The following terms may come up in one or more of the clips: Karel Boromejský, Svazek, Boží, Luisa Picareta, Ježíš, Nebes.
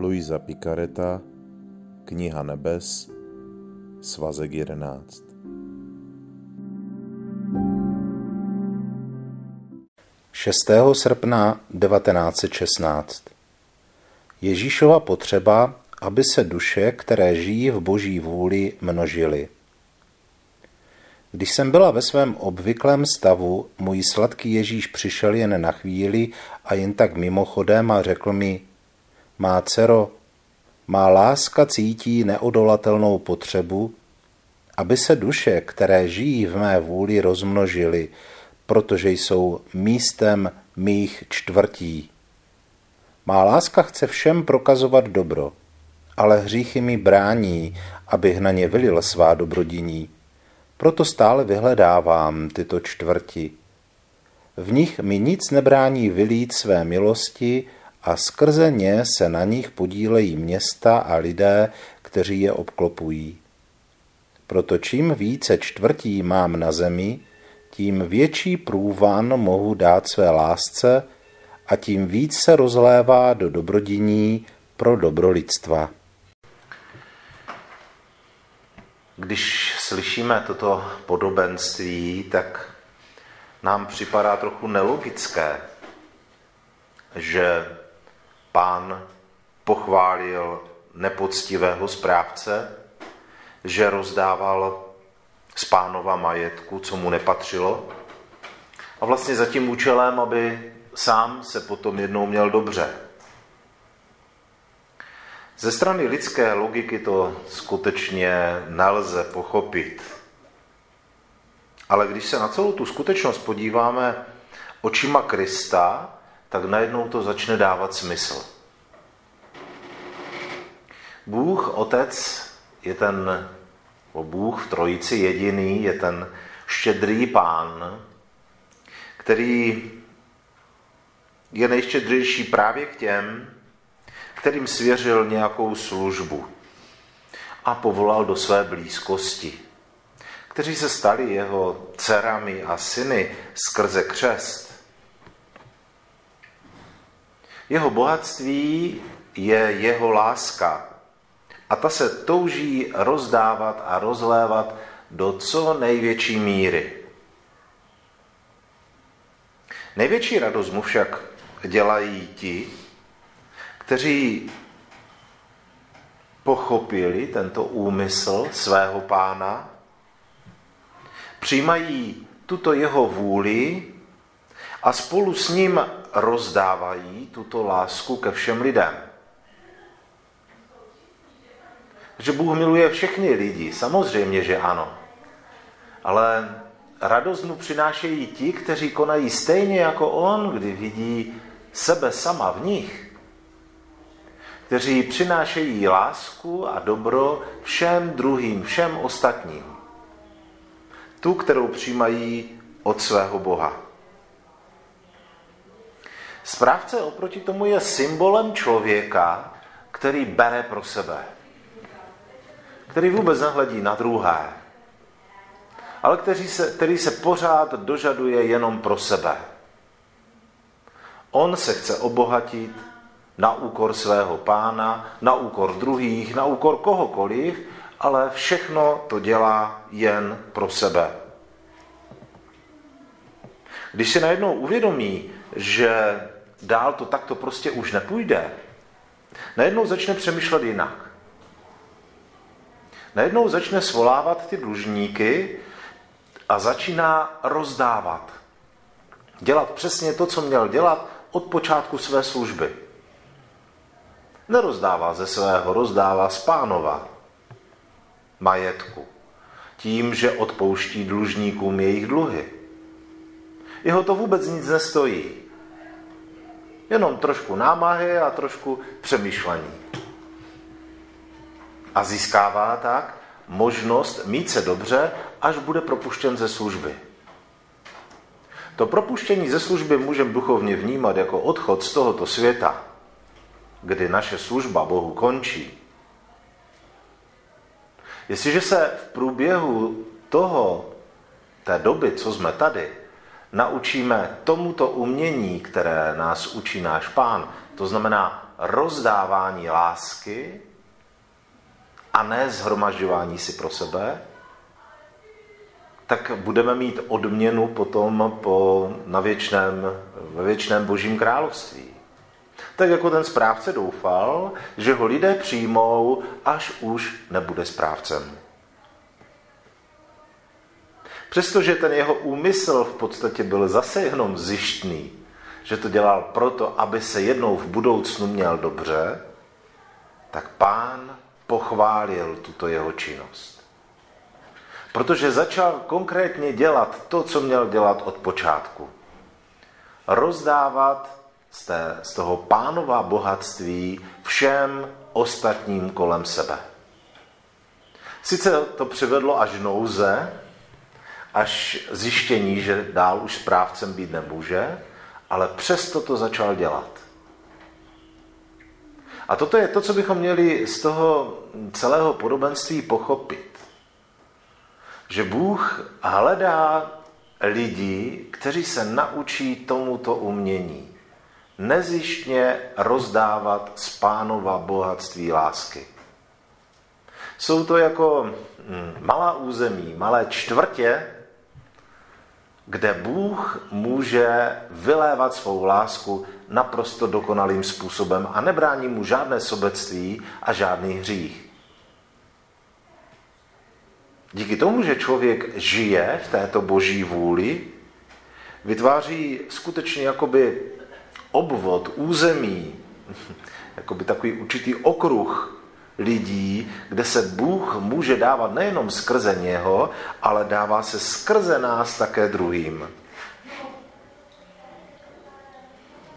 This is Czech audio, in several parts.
Luisa Picareta, kniha Nebes, Svazek 11. Šestého srpna 1916. Ježíšova potřeba, aby se duše, které žijí v boží vůli, množily. Když jsem byla ve svém obvyklém stavu, můj sladký Ježíš přišel jen na chvíli a jen tak mimochodem a řekl mi: Má dcero, má láska cítí neodolatelnou potřebu, aby se duše, které žijí v mé vůli, rozmnožily, protože jsou místem mých čtvrtí. Má láska chce všem prokazovat dobro, ale hříchy mi brání, abych na ně vylil svá dobrodiní. Proto stále vyhledávám tyto čtvrti. V nich mi nic nebrání vylít své milosti a skrze ně se na nich podílejí města a lidé, kteří je obklopují. Proto čím více čtvrtí mám na zemi, tím větší průvan mohu dát své lásce a tím víc se rozlévá do dobrodiní pro dobro lidstva. Když slyšíme toto podobenství, tak nám připadá trochu nelogické, že Pán pochválil nepoctivého správce, že rozdával z Pánova majetku, co mu nepatřilo, a vlastně za tím účelem, aby sám se potom jednou měl dobře. Ze strany lidské logiky to skutečně nelze pochopit. Ale když se na celou tu skutečnost podíváme očima Krista, tak najednou to začne dávat smysl. Bůh, Otec, Bůh v Trojici jediný je ten štědrý Pán, který je nejštědřejší právě k těm, kterým svěřil nějakou službu a povolal do své blízkosti, kteří se stali jeho dcerami a syny skrze křest. Jeho bohatství je jeho láska a ta se touží rozdávat a rozlévat do co největší míry. Největší radost mu však dělají ti, kteří pochopili tento úmysl svého Pána, přijímají tuto jeho vůli a spolu s ním rozdávají tuto lásku ke všem lidem. Že Bůh miluje všechny lidi, samozřejmě, že ano. Ale radost mu přinášejí ti, kteří konají stejně jako on, kdy vidí sebe sama v nich. Kteří přinášejí lásku a dobro všem druhým, všem ostatním. Tu, kterou přijímají od svého Boha. Správce oproti tomu je symbolem člověka, který bere pro sebe. Který vůbec nehledí na druhé. Ale který se pořád dožaduje jenom pro sebe. On se chce obohatit na úkor svého Pána, na úkor druhých, na úkor kohokoliv, ale všechno to dělá jen pro sebe. Když si najednou uvědomí, že dál to takto prostě už nepůjde, najednou začne přemýšlet jinak. Najednou začne svolávat ty dlužníky a začíná rozdávat. Dělat přesně to, co měl dělat od počátku své služby. Nerozdává ze svého, rozdává z Pánova majetku. Tím, že odpouští dlužníkům jejich dluhy. Jeho to vůbec nic nestojí. Jenom trošku námahy a trošku přemýšlení. A získává tak možnost mít se dobře, až bude propuštěn ze služby. To propuštění ze služby můžeme duchovně vnímat jako odchod z tohoto světa, kdy naše služba Bohu končí. Jestliže se v průběhu té doby, co jsme tady, naučíme tomuto umění, které nás učí náš Pán, to znamená rozdávání lásky a ne shromažďování si pro sebe, tak budeme mít odměnu potom ve věčném Božím království. Tak jako ten správce doufal, že ho lidé přijmou, až už nebude správcem. Přestože ten jeho úmysl v podstatě byl zase jenom zištný, že to dělal proto, aby se jednou v budoucnu měl dobře, tak Pán pochválil tuto jeho činnost. Protože začal konkrétně dělat to, co měl dělat od počátku. Rozdávat z toho Pánova bohatství všem ostatním kolem sebe. Sice to přivedlo až nouze, až zjištění, že dál už správcem být nemůže, ale přesto to začal dělat. A toto je to, co bychom měli z toho celého podobenství pochopit. Že Bůh hledá lidi, kteří se naučí tomuto umění. Nezištně rozdávat z Pánova bohatství lásky. Jsou to jako malá území, malé čtvrtě, kde Bůh může vylévat svou lásku naprosto dokonalým způsobem a nebrání mu žádné sobectví a žádný hřích. Díky tomu, že člověk žije v této boží vůli, vytváří skutečně jakoby obvod, území, jakoby takový určitý okruh lidí, kde se Bůh může dávat nejenom skrze něho, ale dává se skrze nás také druhým.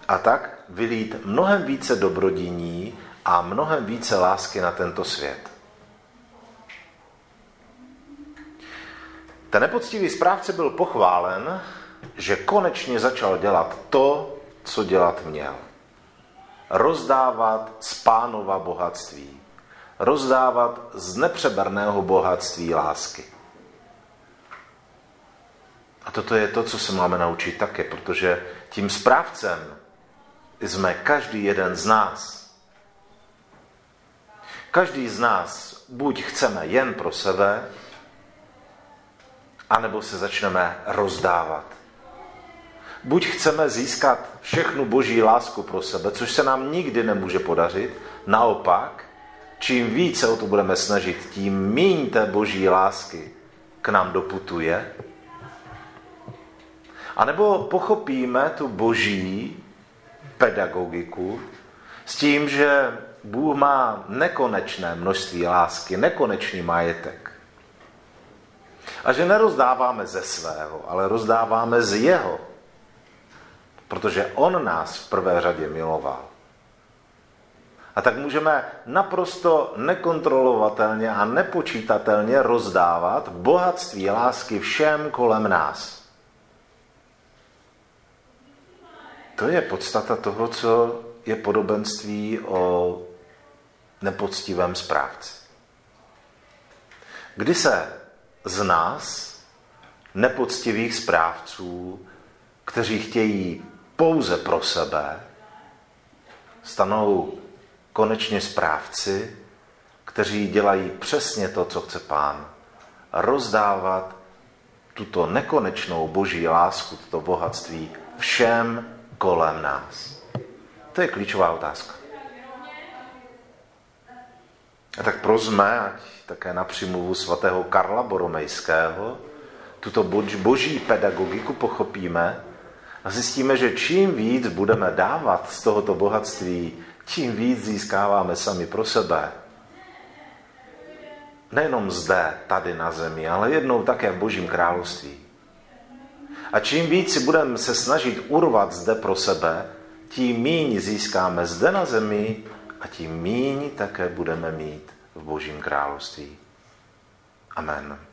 A tak vylít mnohem více dobrodiní a mnohem více lásky na tento svět. Ten nepoctivý správce byl pochválen, že konečně začal dělat to, co dělat měl. Rozdávat z Pánova bohatství. Rozdávat z nepřeberného bohatství lásky. A toto je to, co se máme naučit také, protože tím správcem jsme každý jeden z nás. Každý z nás buď chceme jen pro sebe, anebo se začneme rozdávat. Buď chceme získat všechnu boží lásku pro sebe, což se nám nikdy nemůže podařit, naopak, čím více o to budeme snažit, tím míň té boží lásky k nám doputuje. A nebo pochopíme tu boží pedagogiku s tím, že Bůh má nekonečné množství lásky, nekonečný majetek. A že nerozdáváme ze svého, ale rozdáváme z jeho. Protože on nás v prvé řadě miloval. A tak můžeme naprosto nekontrolovatelně a nepočítatelně rozdávat bohatství lásky všem kolem nás. To je podstata toho, co je podobenství o nepoctivém správci. Kdy se z nás, nepoctivých správců, kteří chtějí pouze pro sebe, stanou konečně správci, kteří dělají přesně to, co chce Pán. Rozdávat tuto nekonečnou boží lásku, toto bohatství všem kolem nás. To je klíčová otázka. A tak prosme, ať také na přímluvu svatého Karla Boromejského, tuto boží pedagogiku pochopíme a zjistíme, že čím víc budeme dávat z tohoto bohatství, tím víc získáváme sami pro sebe. Nejenom zde, tady na zemi, ale jednou také v Božím království. A čím víc si budeme se snažit urvat zde pro sebe, tím míň získáme zde na zemi a tím míň také budeme mít v Božím království. Amen.